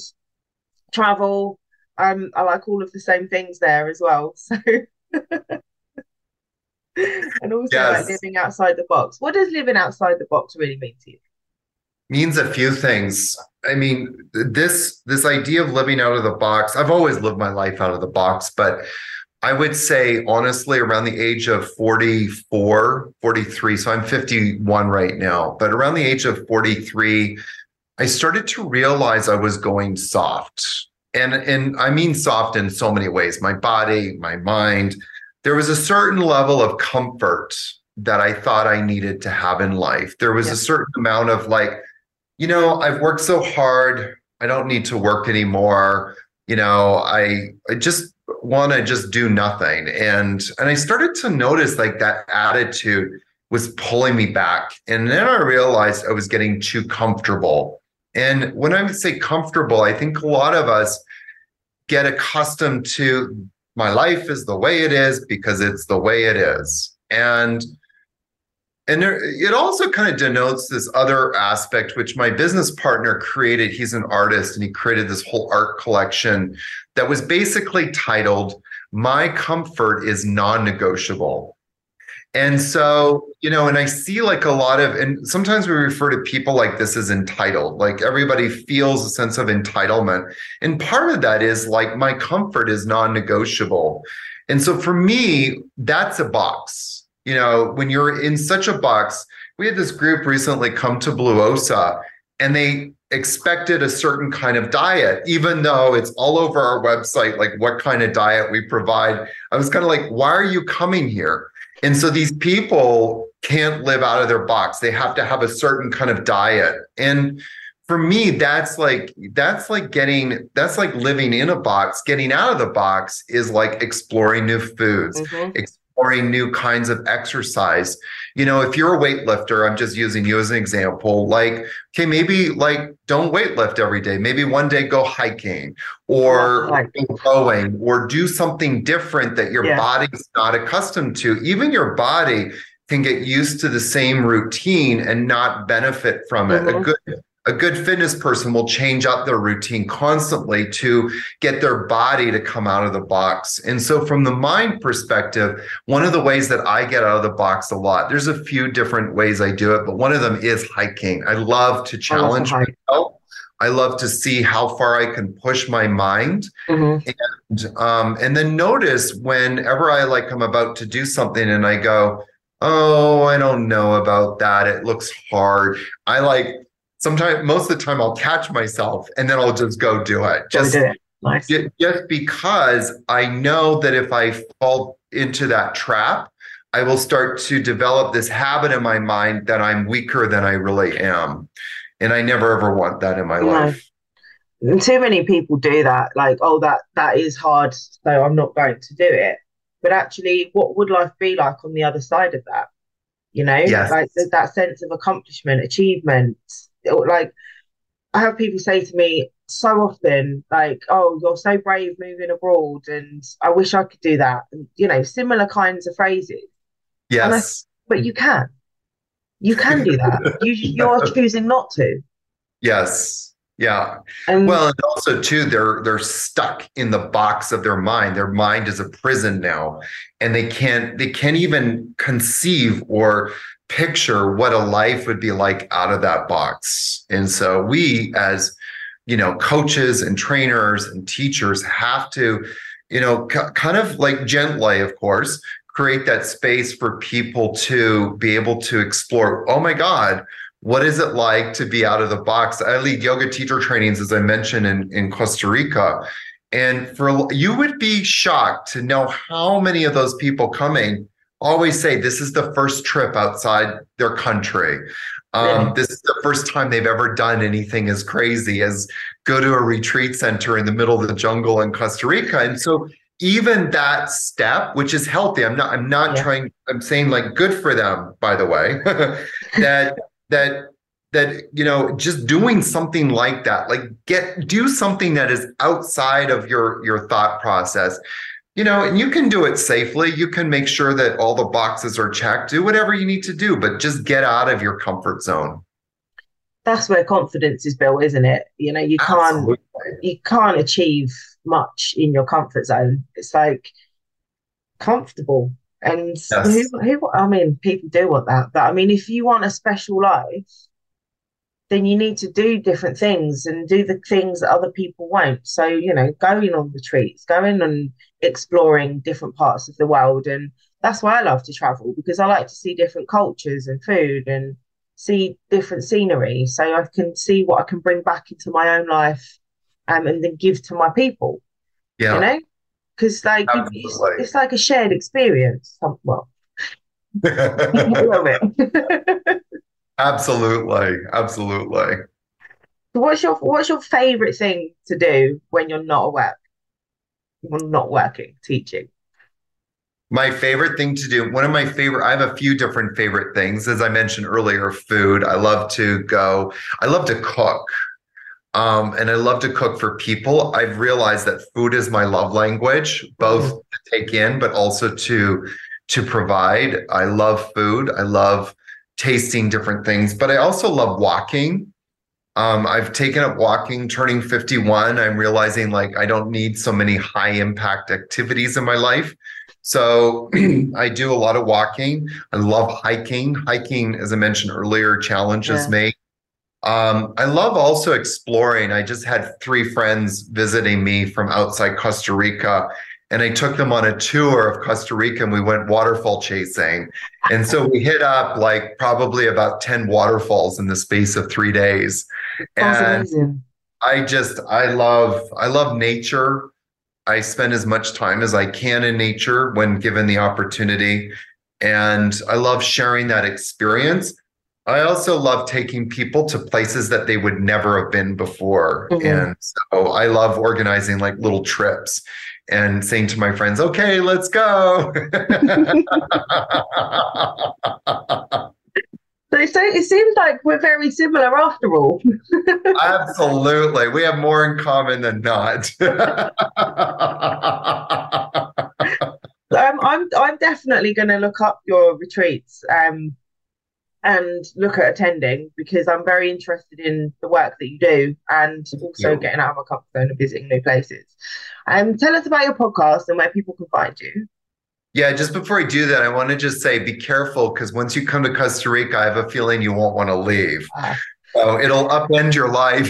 travel. I like all of the same things there as well. So, and also like living outside the box. What does living outside the box really mean to you? Means a few things. I mean, this idea of living out of the box, I've always lived my life out of the box, but I would say, honestly, around the age of 44, 43, so I'm 51 right now, but around the age of 43, I started to realize I was going soft. And I mean soft in so many ways, my body, my mind. There was a certain level of comfort that I thought I needed to have in life. There was a certain amount of like, you know, I've worked so hard. I don't need to work anymore. You know, I just want to just do nothing. And I started to notice like that attitude was pulling me back. And then I realized I was getting too comfortable. And when I say comfortable, I think a lot of us get accustomed to my life is the way it is because it's the way it is. And there, it also kind of denotes this other aspect, which my business partner created. He's an artist, and he created this whole art collection that was basically titled, My Comfort is Non-Negotiable. And so, you know, and I see like a lot of, and sometimes we refer to people like this as entitled, like everybody feels a sense of entitlement. And part of that is like, my comfort is non-negotiable. And so for me, that's a box. You know, when you're in such a box, we had this group recently come to Blue Osa, and they expected a certain kind of diet, even though it's all over our website, like what kind of diet we provide. I was kind of like, why are you coming here? And so these people can't live out of their box. They have to have a certain kind of diet. And for me, that's like living in a box. Getting out of the box is like exploring new foods, exploring new kinds of exercise. You know, if you're a weightlifter, I'm just using you as an example, like, okay, maybe like don't weightlift every day. Maybe one day go hiking or rowing or do something different that your body's not accustomed to. Even your body can get used to the same routine and not benefit from it. A good fitness person will change up their routine constantly to get their body to come out of the box. And so from the mind perspective, one of the ways that I get out of the box a lot, there's a few different ways I do it, but one of them is hiking. I love to challenge myself. I love to see how far I can push my mind. And then notice whenever I'm about to do something and I go, oh, I don't know about that. It looks hard. Sometimes, most of the time, I'll catch myself and then I'll just go do it. Just because I know that if I fall into that trap, I will start to develop this habit in my mind that I'm weaker than I really am. And I never ever want that in my life. And too many people do that. Like, oh, that is hard, so I'm not going to do it. But actually, what would life be like on the other side of that? You know, like that sense of accomplishment, achievement. Like, I have people say to me so often, like, oh, you're so brave moving abroad and I wish I could do that. And, you know, similar kinds of phrases. But you can do that. You're choosing not to. Well, and also too, they're stuck in the box of their mind. Their mind is a prison now, and they can't even conceive or picture what a life would be like out of that box. And so we, as you know, coaches and trainers and teachers, have to, you know, kind of like gently, of course, create that space for people to be able to explore. Oh my God, what is it like to be out of the box? I lead yoga teacher trainings, as I mentioned, in Costa Rica. And you would be shocked to know how many of those people coming always say this is the first trip outside their country. This is the first time they've ever done anything as crazy as go to a retreat center in the middle of the jungle in Costa Rica. And so even that step, which is healthy, I'm not trying, I'm saying like good for them, by the way, that you know, just doing something like that, like do something that is outside of your thought process, you know, and you can do it safely. You can make sure that all the boxes are checked, do whatever you need to do, but just get out of your comfort zone. That's where confidence is built, isn't it? You know, you can't, you can't achieve much in your comfort zone. It's like comfortable. And people do want that. But I mean, if you want a special life, then you need to do different things and do the things that other people won't. So, you know, going on retreats, going and exploring different parts of the world. And that's why I love to travel, because I like to see different cultures and food and see different scenery. So I can see what I can bring back into my own life and then give to my people, you know? Because like it's like a shared experience. Well, Absolutely. So what's your favorite thing to do when you're not at work? When not working, teaching. My favorite thing to do. I have a few different favorite things. As I mentioned earlier, food. I love to cook. And I love to cook for people. I've realized that food is my love language, both to take in, but also to provide. I love food. I love tasting different things, but I also love walking. I've taken up walking, turning 51. I'm realizing like I don't need so many high impact activities in my life. So I do a lot of walking. I love hiking. Hiking, as I mentioned earlier, challenges me. I love also exploring. I just had three friends visiting me from outside Costa Rica, and I took them on a tour of Costa Rica, and we went waterfall chasing. And so we hit up like probably about 10 waterfalls in the space of 3 days. That's amazing. I love nature. I spend as much time as I can in nature when given the opportunity. And I love sharing that experience. I also love taking people to places that they would never have been before. Mm-hmm. And so I love organizing like little trips and saying to my friends, okay, let's go. So it seems like we're very similar after all. Absolutely. We have more in common than not. I'm definitely going to look up your retreats and look at attending, because I'm very interested in the work that you do and also getting out of my comfort zone and visiting new places. Tell us about your podcast and where people can find you. Yeah, just before I do that, I want to just say be careful, because once you come to Costa Rica, I have a feeling you won't want to leave. So it'll upend your life.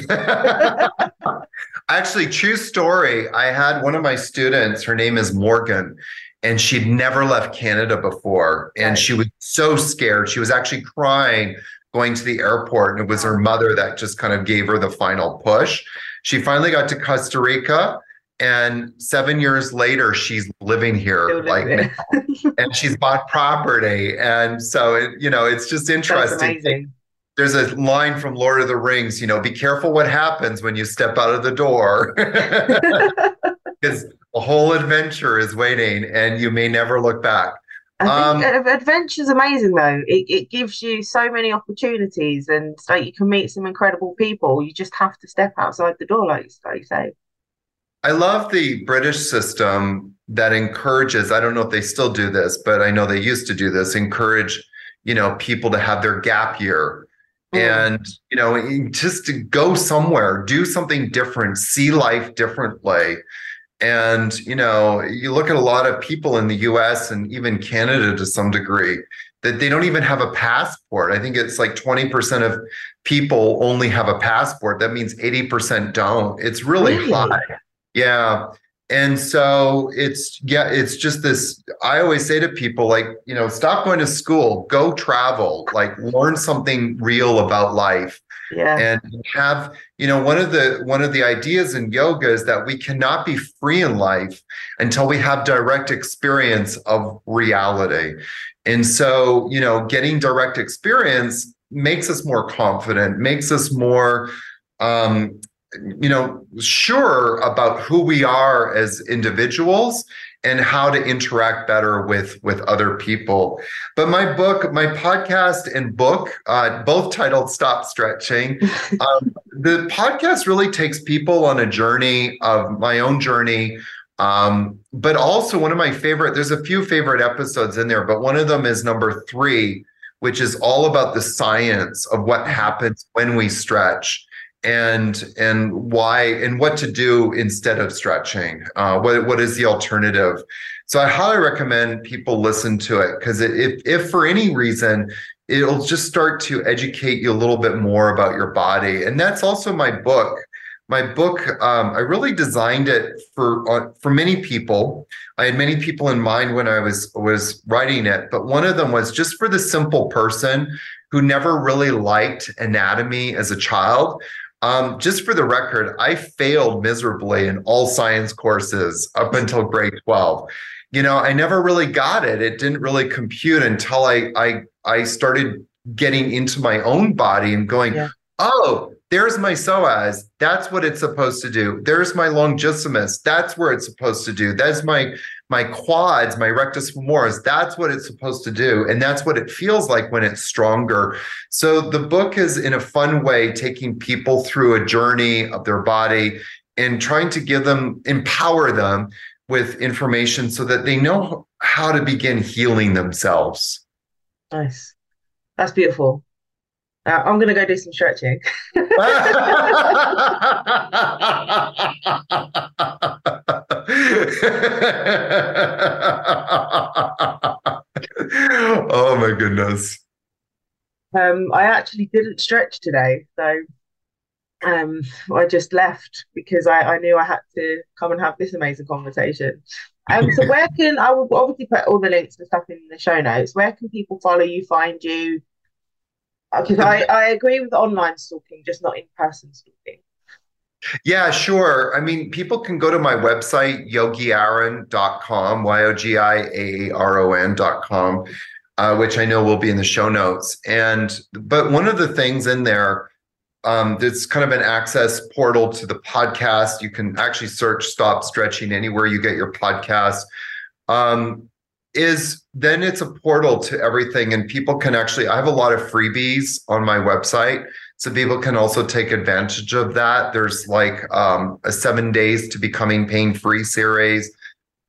Actually, true story. I had one of my students, her name is Morgan, and she'd never left Canada before. And she was so scared. She was actually crying going to the airport. And it was her mother that just kind of gave her the final push. She finally got to Costa Rica. And 7 years later, she's living here like now. And she's bought property. And so, it's just interesting. There's a line from Lord of the Rings, be careful what happens when you step out of the door. Because a whole adventure is waiting and you may never look back. I think adventure is amazing, though. It gives you so many opportunities, and like you can meet some incredible people. You just have to step outside the door, like you say. I love the British system that encourages, I don't know if they still do this, but I know they used to do this, encourage, people to have their gap year. Mm-hmm. And, just to go somewhere, do something different, see life differently. And, you look at a lot of people in the US and even Canada to some degree that they don't even have a passport. I think it's like 20% of people only have a passport. That means 80% don't. It's really high. Yeah. And so it's just this, I always say to people, stop going to school, go travel, learn something real about life. Yeah. And have, one of the ideas in yoga is that we cannot be free in life until we have direct experience of reality. And so, getting direct experience makes us more confident, makes us more, sure about who we are as individuals and how to interact better with other people. But my book, my podcast and book, both titled Stop Stretching. The podcast really takes people on a journey of my own journey. But also one of my favorite, there's a few favorite episodes in there, but one of them is number 3, which is all about the science of what happens when we stretch. And why and what to do instead of stretching. What is the alternative? So I highly recommend people listen to it, because if for any reason, it'll just start to educate you a little bit more about your body. And that's also my book. My book, I really designed it for many people. I had many people in mind when I was writing it, but one of them was just for the simple person who never really liked anatomy as a child. Just for the record, I failed miserably in all science courses up until grade 12. I never really got it. It didn't really compute until I started getting into my own body and going, oh, there's my psoas. That's what it's supposed to do. There's my longissimus. That's where it's supposed to do. That's my quads, my rectus femoris, that's what it's supposed to do. And that's what it feels like when it's stronger. So the book is, in a fun way, taking people through a journey of their body and trying to empower them with information so that they know how to begin healing themselves. Nice. That's beautiful. I'm going to go do some stretching. Oh my goodness. I actually didn't stretch today, so I just left because I knew I had to come and have this amazing conversation. So where can I will obviously put all the links and stuff in the show notes. Where can people follow you, find you, Because I agree with online stalking, just not in-person stalking. Yeah, sure. I mean, people can go to my website, yogiaron.com, yogiaron.com, which I know will be in the show notes. But one of the things in there, it's kind of an access portal to the podcast. You can actually search Stop Stretching anywhere you get your podcast. Then it's a portal to everything, and people can actually, I have a lot of freebies on my website, so people can also take advantage of that. There's like a 7 days to becoming pain-free series.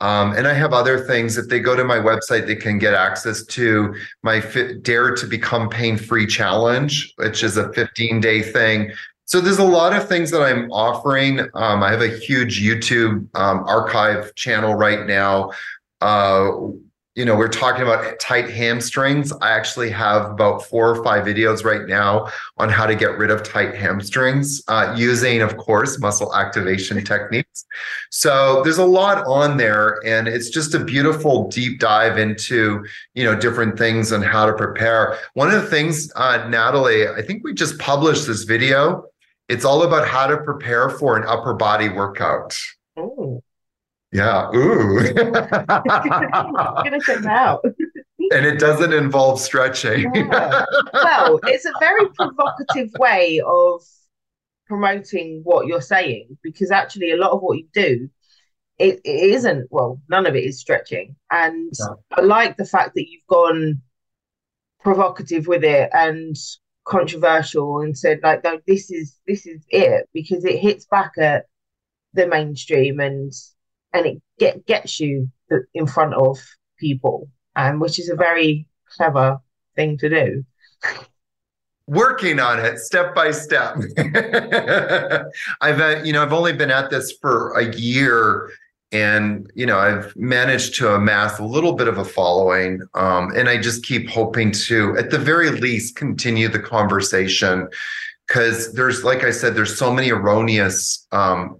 And I have other things. If they go to my website, they can get access to my Dare to Become Pain-Free Challenge, which is a 15-day thing. So there's a lot of things that I'm offering. I have a huge YouTube archive channel right now. We're talking about tight hamstrings. I actually have about 4 or 5 videos right now on how to get rid of tight hamstrings using, of course, muscle activation techniques. So there's a lot on there, and it's just a beautiful deep dive into, different things and how to prepare. One of the things, Natalie, I think we just published this video. It's all about how to prepare for an upper body workout. Oh. Yeah. Ooh. I'm going to check them out. And it doesn't involve stretching. Yeah. Well, it's a very provocative way of promoting what you're saying, because actually a lot of what you do, it isn't, well, none of it is stretching. And yeah. I like the fact that you've gone provocative with it and controversial and said, like, no, this is it, because it hits back at the mainstream and it gets you in front of people, which is a very clever thing to do. Working on it step by step. I've only been at this for a year, and I've managed to amass a little bit of a following, and I just keep hoping to, at the very least, continue the conversation. Because there's, like I said, there's so many erroneous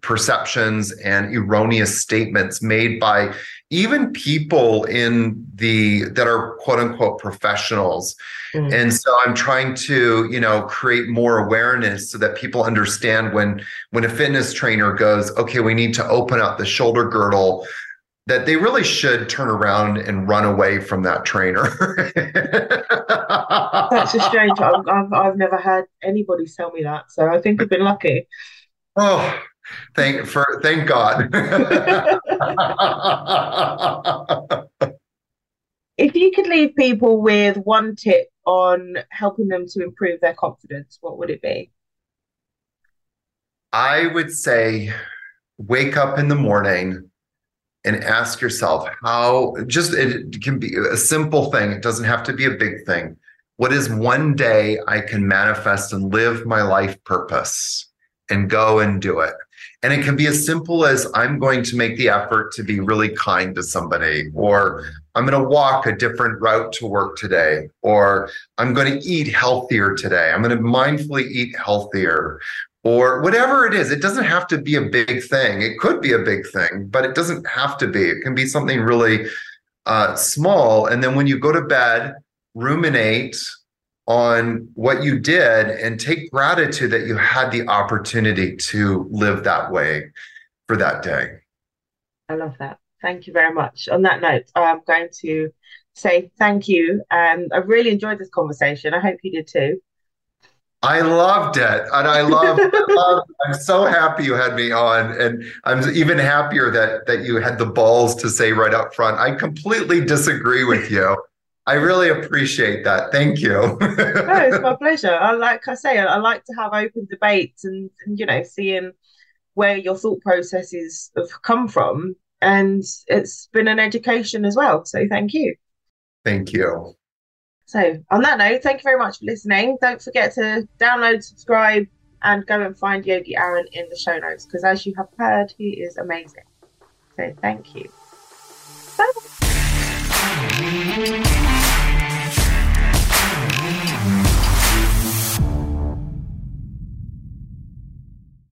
perceptions and erroneous statements made by even people that are quote unquote professionals. Mm-hmm. And so I'm trying to, create more awareness so that people understand when a fitness trainer goes, okay, we need to open up the shoulder girdle, that they really should turn around and run away from that trainer. That's a strange. I've never had anybody tell me that, so I think I've been lucky. Oh, thank God. If you could leave people with one tip on helping them to improve their confidence, what would it be? I would say, wake up in the morning and ask yourself it can be a simple thing. It doesn't have to be a big thing. What is one day I can manifest and live my life purpose, and go and do it? And it can be as simple as, I'm going to make the effort to be really kind to somebody, or I'm going to walk a different route to work today, or I'm going to eat healthier today. I'm going to mindfully eat healthier. Or whatever it is, it doesn't have to be a big thing. It could be a big thing, but it doesn't have to be. It can be something really small. And then when you go to bed, ruminate on what you did and take gratitude that you had the opportunity to live that way for that day. I love that. Thank you very much. On that note, I'm going to say thank you. I really enjoyed this conversation. I hope you did too. I loved it. And I'm so happy you had me on. And I'm even happier that you had the balls to say right up front, I completely disagree with you. I really appreciate that. Thank you. Oh, it's my pleasure. I like to have open debates and seeing where your thought processes have come from. And it's been an education as well. So thank you. Thank you. So on that note, thank you very much for listening. Don't forget to download, subscribe, and go and find Yogi Aaron in the show notes, because as you have heard, he is amazing. So thank you. Bye.